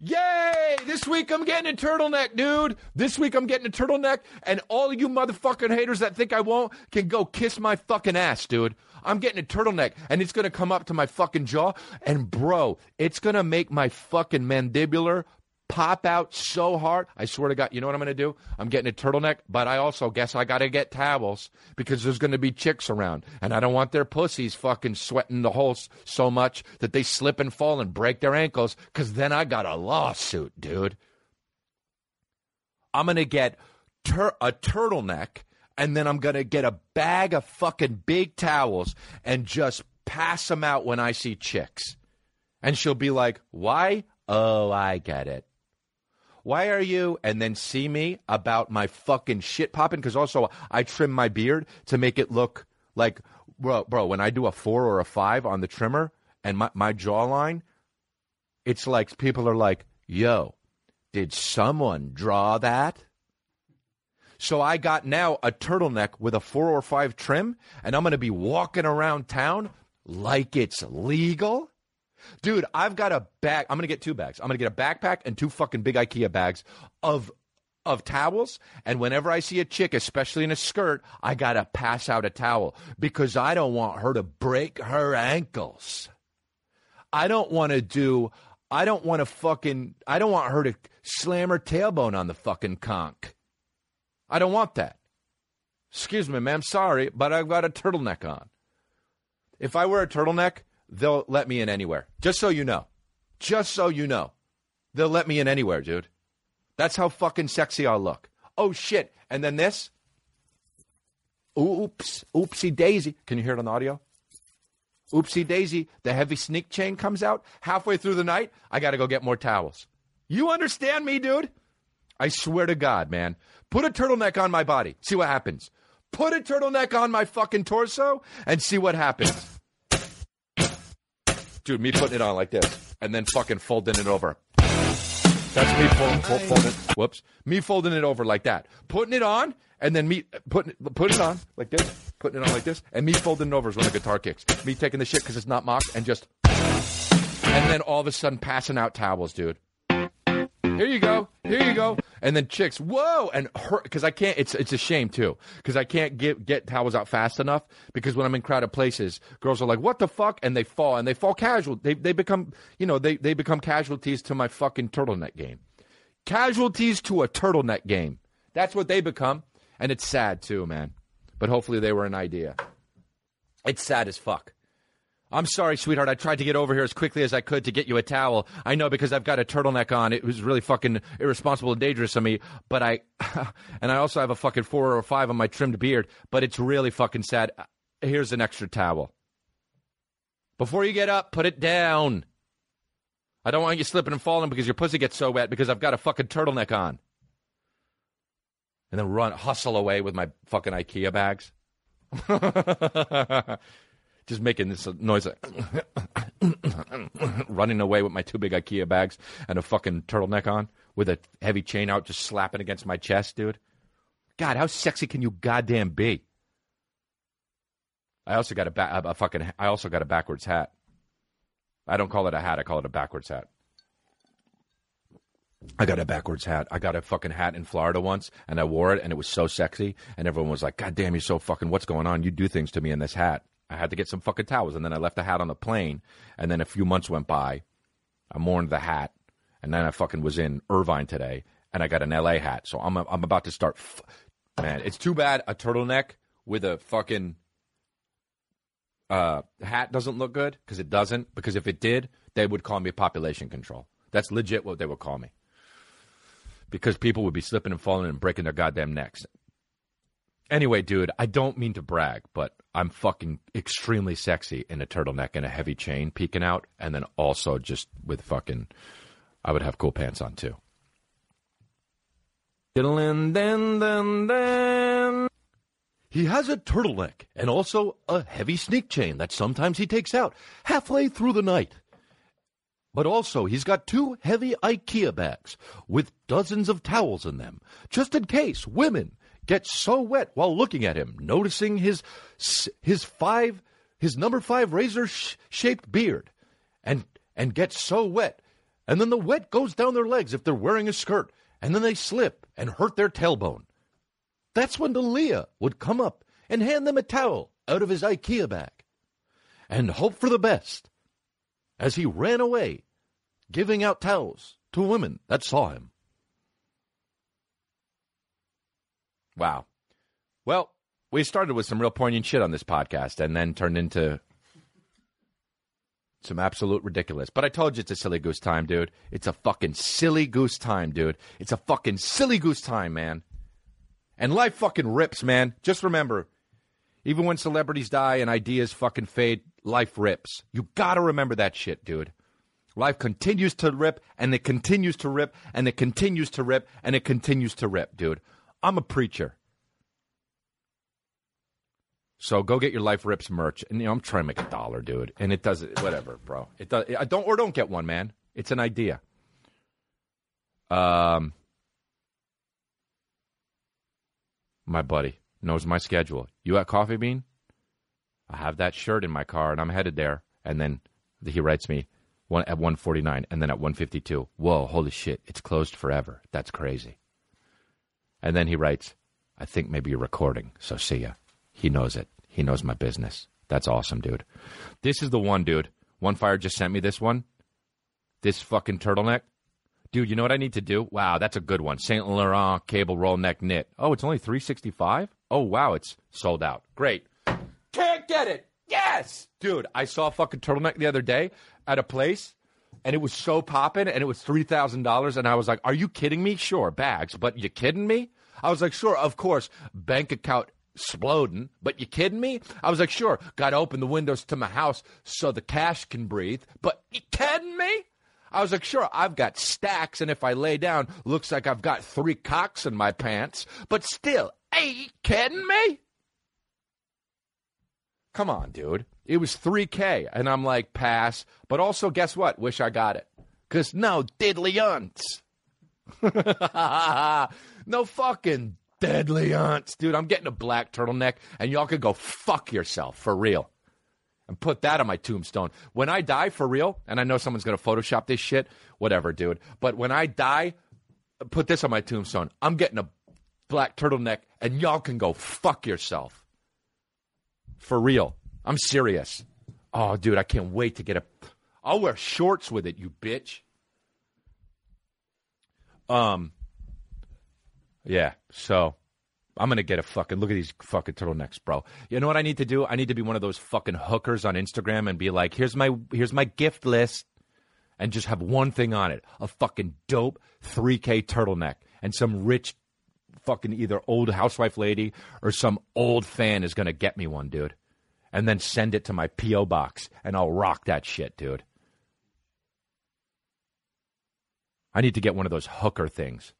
yay! This week I'm getting a turtleneck, dude. This week I'm getting a turtleneck. And all you motherfucking haters that think I won't can go kiss my fucking ass, dude. I'm getting a turtleneck, and it's going to come up to my fucking jaw. And, bro, it's going to make my fucking mandibular pop out so hard. I swear to God, you know what I'm going to do? I'm getting a turtleneck, but I also guess I got to get towels because there's going to be chicks around, and I don't want their pussies fucking sweating the holes so much that they slip and fall and break their ankles because then I got a lawsuit, dude. I'm going to get tur- a turtleneck, and then I'm going to get a bag of fucking big towels and just pass them out when I see chicks. And she'll be like, why? Oh, I get it. Why are you? And then see me about my fucking shit popping. Because also I trim my beard to make it look like, bro, bro, when I do a four or a five on the trimmer and my, my jawline, it's like people are like, yo, did someone draw that? So I got now a turtleneck with a four or five trim, and I'm going to be walking around town like it's legal. Dude, I've got a bag. I'm going to get two bags. I'm going to get a backpack and two fucking big IKEA bags of of towels. And whenever I see a chick, especially in a skirt, I got to pass out a towel because I don't want her to break her ankles. I don't want to do – I don't want to fucking – I don't want her to slam her tailbone on the fucking conch. I don't want that. Excuse me, ma'am. Sorry, but I've got a turtleneck on. If I wear a turtleneck – they'll let me in anywhere. Just so you know. Just so you know. They'll let me in anywhere, dude. That's how fucking sexy I look. Oh, shit. And then this. Oops. Oopsie daisy. Can you hear it on the audio? Oopsie daisy. The heavy sneak chain comes out. Halfway through the night, I got to go get more towels. You understand me, dude? I swear to God, man. Put a turtleneck on my body. See what happens. Put a turtleneck on my fucking torso and see what happens. Dude, me putting it on like this and then fucking folding it over. That's me folding, fold, folding. Whoops. Me folding it over like that. Putting it on and then me putting putting it on like this. Putting it on like this. And me folding it over is when the guitar kicks. Me taking the shit because it's not mocked and just. And then all of a sudden passing out towels, dude. Here you go. Here you go. And then chicks, whoa. And her, because I can't, it's it's a shame too. Because I can't get, get towels out fast enough. Because when I'm in crowded places, girls are like, what the fuck? And they fall. And they fall casual. They they become, you know, they, they become casualties to my fucking turtleneck game. Casualties to a turtleneck game. That's what they become. And it's sad too, man. But hopefully they were an idea. It's sad as fuck. I'm sorry, sweetheart. I tried to get over here as quickly as I could to get you a towel. I know because I've got a turtleneck on. It was really fucking irresponsible and dangerous of me, but I – and I also have a fucking four or five on my trimmed beard, but it's really fucking sad. Here's an extra towel. Before you get up, put it down. I don't want you slipping and falling because your pussy gets so wet because I've got a fucking turtleneck on. And then run – hustle away with my fucking IKEA bags. Just making this noise, like running away with my two big IKEA bags and a fucking turtleneck on with a heavy chain out, just slapping against my chest, dude. God, how sexy can you goddamn be? I also got a, ba- a fucking. I also got a backwards hat. I don't call it a hat. I call it a backwards hat. I got a backwards hat. I got a fucking hat in Florida once, and I wore it, and it was so sexy, and everyone was like, "God damn, you're so fucking. What's going on? You do things to me in this hat." I had to get some fucking towels, and then I left the hat on the plane, and then a few months went by. I mourned the hat, and then I fucking was in Irvine today, and I got an L A hat. So I'm I'm about to start. F- Man, it's too bad a turtleneck with a fucking uh, hat doesn't look good, because it doesn't. Because if it did, they would call me population control. That's legit what they would call me. Because people would be slipping and falling and breaking their goddamn necks. Anyway, dude, I don't mean to brag, but I'm fucking extremely sexy in a turtleneck and a heavy chain peeking out, and then also just with fucking, I would have cool pants on too. He has a turtleneck and also a heavy sneak chain that sometimes he takes out halfway through the night. But also, he's got two heavy IKEA bags with dozens of towels in them, just in case women get so wet while looking at him, noticing his his five his number five razor sh- shaped beard, and and get so wet, and then the wet goes down their legs if they're wearing a skirt, and then they slip and hurt their tailbone. That's when D'Elia would come up and hand them a towel out of his IKEA bag, and hope for the best, as he ran away, giving out towels to women that saw him. Wow. Well, we started with some real poignant shit on this podcast and then turned into some absolute ridiculous. But I told you it's a silly goose time, dude. It's a fucking silly goose time, dude. It's a fucking silly goose time, man. And life fucking rips, man. Just remember, even when celebrities die and ideas fucking fade, life rips. You gotta remember that shit, dude. Life continues to rip, and it continues to rip, and it continues to rip, and it continues to rip, dude. I'm a preacher. So go get your Life Rips merch. And, you know, I'm trying to make a dollar, dude. And it doesn't, whatever, bro. It does, I don't, or don't get one, man. It's an idea. Um, my buddy knows my schedule. You at Coffee Bean? I have that shirt in my car, and I'm headed there. And then he writes me one at one forty-nine, and then at one fifty-two. Whoa, holy shit, it's closed forever. That's crazy. And then he writes, I think maybe you're recording, so see ya. He knows it. He knows my business. That's awesome, dude. This is the one, dude. OneFire just sent me this one. This fucking turtleneck. Dude, you know what I need to do? Wow, that's a good one. Saint Laurent cable roll neck knit. Oh, it's only three sixty-five? Oh, wow, it's sold out. Great. Can't get it. Yes! Dude, I saw a fucking turtleneck the other day at a place. And it was so popping, and it was three thousand dollars. And I was like, are you kidding me? Sure, bags, but you kidding me? I was like, sure, of course, bank account exploding, but you kidding me? I was like, sure, got to open the windows to my house so the cash can breathe, but you kidding me? I was like, sure, I've got stacks, and if I lay down, looks like I've got three cocks in my pants, but still, hey, you kidding me? Come on, dude. It was three K, and I'm like, pass. But also, guess what? Wish I got it. Because no deadly-unts. No fucking deadly-unts. Dude, I'm getting a black turtleneck, and y'all could go fuck yourself, for real. And put that on my tombstone. When I die, for real, and I know someone's going to Photoshop this shit, whatever, dude. But when I die, put this on my tombstone. I'm getting a black turtleneck, and y'all can go fuck yourself. For real. I'm serious. Oh, dude, I can't wait to get a... I'll wear shorts with it, you bitch. Um. Yeah, so I'm going to get a fucking... Look at these fucking turtlenecks, bro. You know what I need to do? I need to be one of those fucking hookers on Instagram and be like, here's my here's my gift list, and just have one thing on it. A fucking dope three K turtleneck, and some rich fucking either old housewife lady or some old fan is going to get me one, dude. And then send it to my P O box, and I'll rock that shit, dude. I need to get one of those hooker things.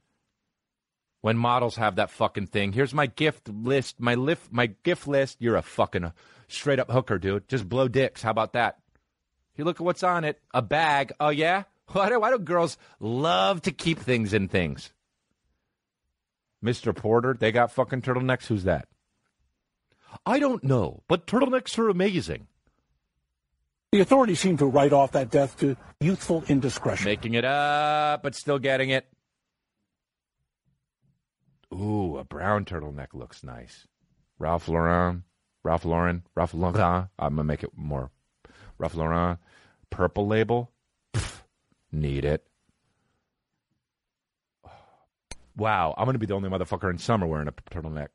when models have that fucking thing. Here's my gift list, my lift, my gift list. You're a fucking straight up hooker, dude. Just blow dicks. How about that? You look at what's on it. A bag. Oh yeah. Why do, why do girls love to keep things in things? Mister Porter, they got fucking turtlenecks. Who's that? I don't know, but turtlenecks are amazing. The authorities seem to write off that death to youthful indiscretion. Making it up, but still getting it. Ooh, a brown turtleneck looks nice. Ralph Lauren, Ralph Lauren, Ralph Lauren. I'm going to make it more. Ralph Lauren, purple label. Pff, need it. Wow, I'm going to be the only motherfucker in summer wearing a turtleneck.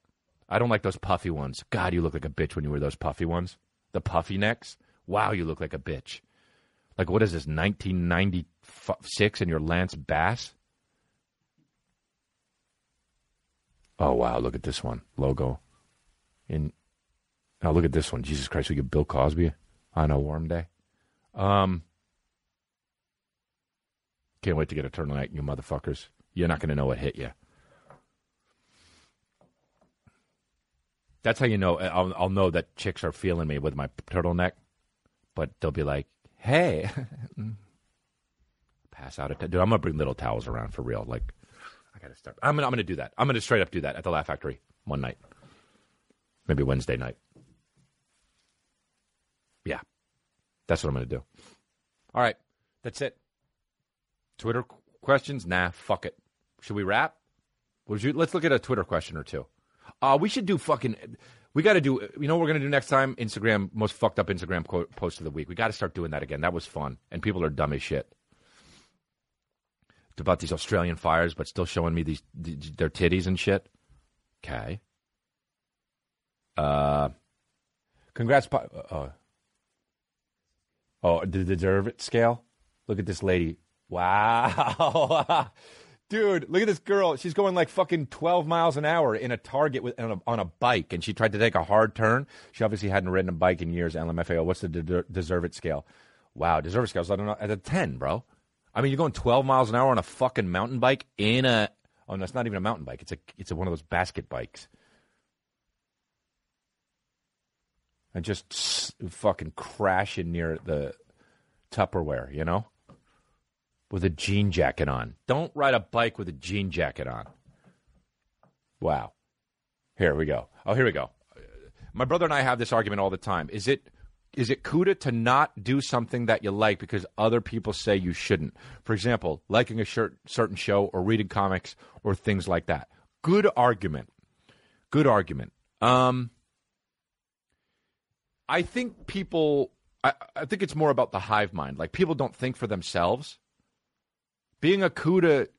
I don't like those puffy ones. God, you look like a bitch when you wear those puffy ones. The puffy necks. Wow, you look like a bitch. Like, what is this, nineteen ninety-six and you're Lance Bass? Oh, wow, look at this one. Logo. And now look at this one. Jesus Christ, we get Bill Cosby on a warm day. Um, can't wait to get a turtleneck, you motherfuckers. You're not going to know what hit you. That's how you know. I'll, I'll know that chicks are feeling me with my turtleneck, but they'll be like, hey, pass out. Dude, I'm going to bring little towels around for real. Like, I got to start. I'm going I'm to do that. I'm going to straight up do that at the Laugh Factory one night, maybe Wednesday night. Yeah, that's what I'm going to do. All right, that's it. Twitter questions? Nah, fuck it. Should we wrap? Would you, let's look at a Twitter question or two. Uh, we should do fucking – we got to do – you know what we're going to do next time? Instagram, most fucked up Instagram quote, post of the week. We got to start doing that again. That was fun, and people are dumb as shit. It's about these Australian fires but still showing me these their titties and shit. Okay. Uh, congrats po- – oh. oh, the deserve it scale? Look at this lady. Wow. Dude, look at this girl. She's going like fucking twelve miles an hour in a Target with on a, on a bike, and she tried to take a hard turn. She obviously hadn't ridden a bike in years. L M F A O, what's the de- deserve it scale? Wow, deserve it scale is, I don't know, at a ten, bro. I mean, you're going twelve miles an hour on a fucking mountain bike in a – oh, no, it's not even a mountain bike. It's a it's a, one of those basket bikes. And just fucking crashing near the Tupperware, you know? With a jean jacket on. Don't ride a bike with a jean jacket on. Wow. Here we go. Oh, here we go. My brother and I have this argument all the time. Is it is it CUDA to not do something that you like because other people say you shouldn't? For example, liking a shirt, certain show or reading comics or things like that. Good argument. Good argument. Um, I think people I, I think it's more about the hive mind. Like, people don't think for themselves. Being a CUDA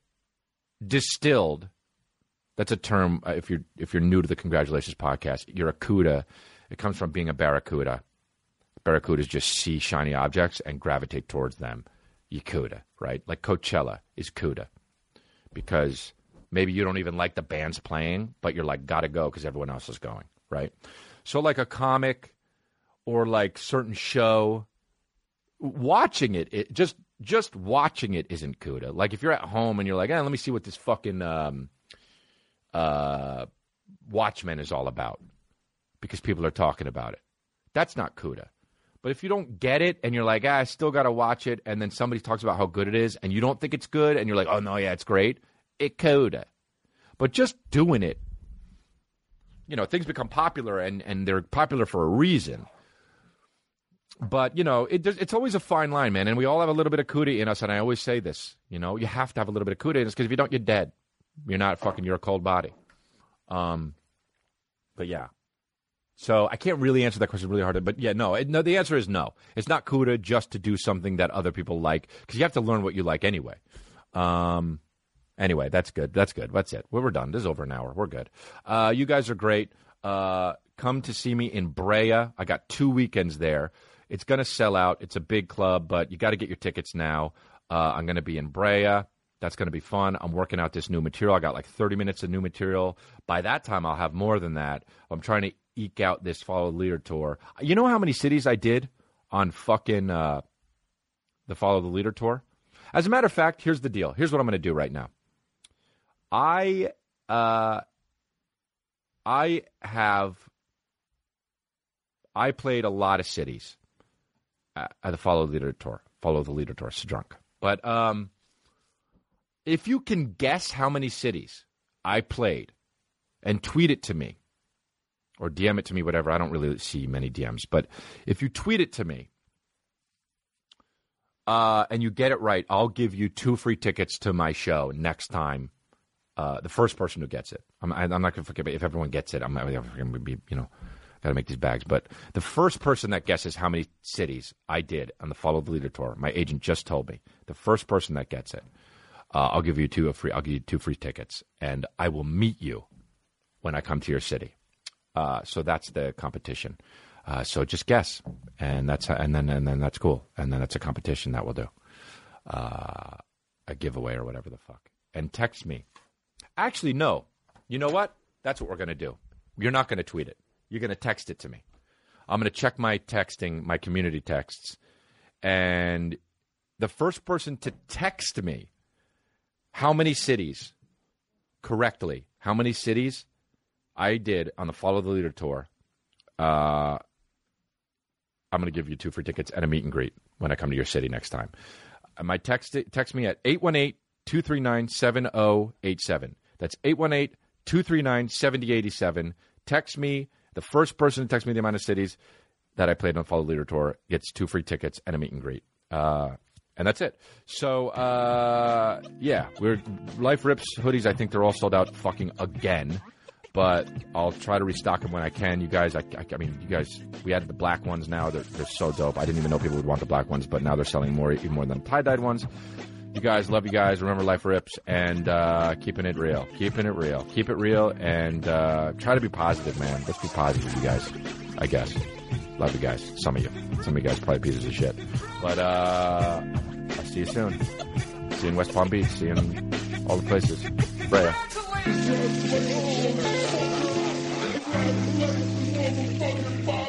distilled, that's a term, uh, if you're if you're new to the Congratulations podcast, you're a CUDA. It comes from being a barracuda. Barracudas just see shiny objects and gravitate towards them. You CUDA, right? Like Coachella is CUDA because maybe you don't even like the band's playing, but you're like, gotta go because everyone else is going, right? So like a comic or like certain show, watching it, it just... Just watching it isn't CUDA. Like, if you're at home and you're like, eh, let me see what this fucking um, uh, Watchmen is all about because people are talking about it. That's not CUDA. But if you don't get it and you're like, ah, I still got to watch it, and then somebody talks about how good it is and you don't think it's good and you're like, oh, no, yeah, it's great, it CUDA. But just doing it, you know, things become popular and, and they're popular for a reason. But, you know, it, it's always a fine line, man, and we all have a little bit of CUDA in us, and I always say this, you know, you have to have a little bit of CUDA in us because if you don't, you're dead. You're not fucking, you're a cold body. Um, but, yeah. So I can't really answer that question really hard, but, yeah, no, it, no, the answer is no. It's not CUDA just to do something that other people like because you have to learn what you like anyway. Um, anyway, that's good. That's good. That's it. We're done. This is over an hour. We're good. Uh, you guys are great. Uh, come to see me in Brea. I got two weekends there. It's going to sell out. It's a big club, but you got to get your tickets now. Uh, I'm going to be in Brea. That's going to be fun. I'm working out this new material. I got like thirty minutes of new material. By that time, I'll have more than that. I'm trying to eke out this Follow the Leader tour. You know how many cities I did on fucking uh, the Follow the Leader tour? As a matter of fact, here's the deal. Here's what I'm going to do right now. I Uh, I have – I played a lot of cities at the Follow the Leader Tour. Follow the Leader Tour. It's drunk. But um, if you can guess how many cities I played and tweet it to me or D M it to me, whatever. I don't really see many D Ms. But if you tweet it to me uh, and you get it right, I'll give you two free tickets to my show next time. Uh, the first person who gets it, I'm, I'm not going to forget. But if everyone gets it, I'm going to be, you know, got to make these bags. But the first person that guesses how many cities I did on the Follow the Leader tour, my agent just told me, the first person that gets it, uh, I'll give you two a free. I'll give you two free tickets, and I will meet you when I come to your city. Uh, so that's the competition. Uh, so just guess, and that's and then and then that's cool, and then that's a competition that we'll do, uh, a giveaway or whatever the fuck. And text me. Actually, no. You know what? That's what we're going to do. You're not going to tweet it. You're going to text it to me. I'm going to check my texting, my community texts. And the first person to text me how many cities correctly, how many cities I did on the Follow the Leader tour, uh, I'm going to give you two free tickets and a meet and greet when I come to your city next time. My text, text me at eight one eight, two three nine, seven oh eight seven. That's eight one eight, two three nine, seven oh eight seven. Text me. The first person to text me the amount of cities that I played on the Follow the Leader tour gets two free tickets and a meet and greet. Uh, and that's it. So, uh, yeah, we're Life Rips hoodies. I think they're all sold out fucking again. But I'll try to restock them when I can. You guys, I, I, I mean, you guys, we added the black ones now. They're, they're so dope. I didn't even know people would want the black ones, but now they're selling more, even more than tie-dyed ones. You guys, love you guys. Remember, Life Rips, and uh, keeping it real. Keeping it real. Keep it real, and uh, try to be positive, man. Let's be positive, you guys, I guess. Love you guys. Some of you. Some of you guys are probably pieces of shit. But uh, I'll see you soon. See you in West Palm Beach. See you in all the places. Brea. Brea.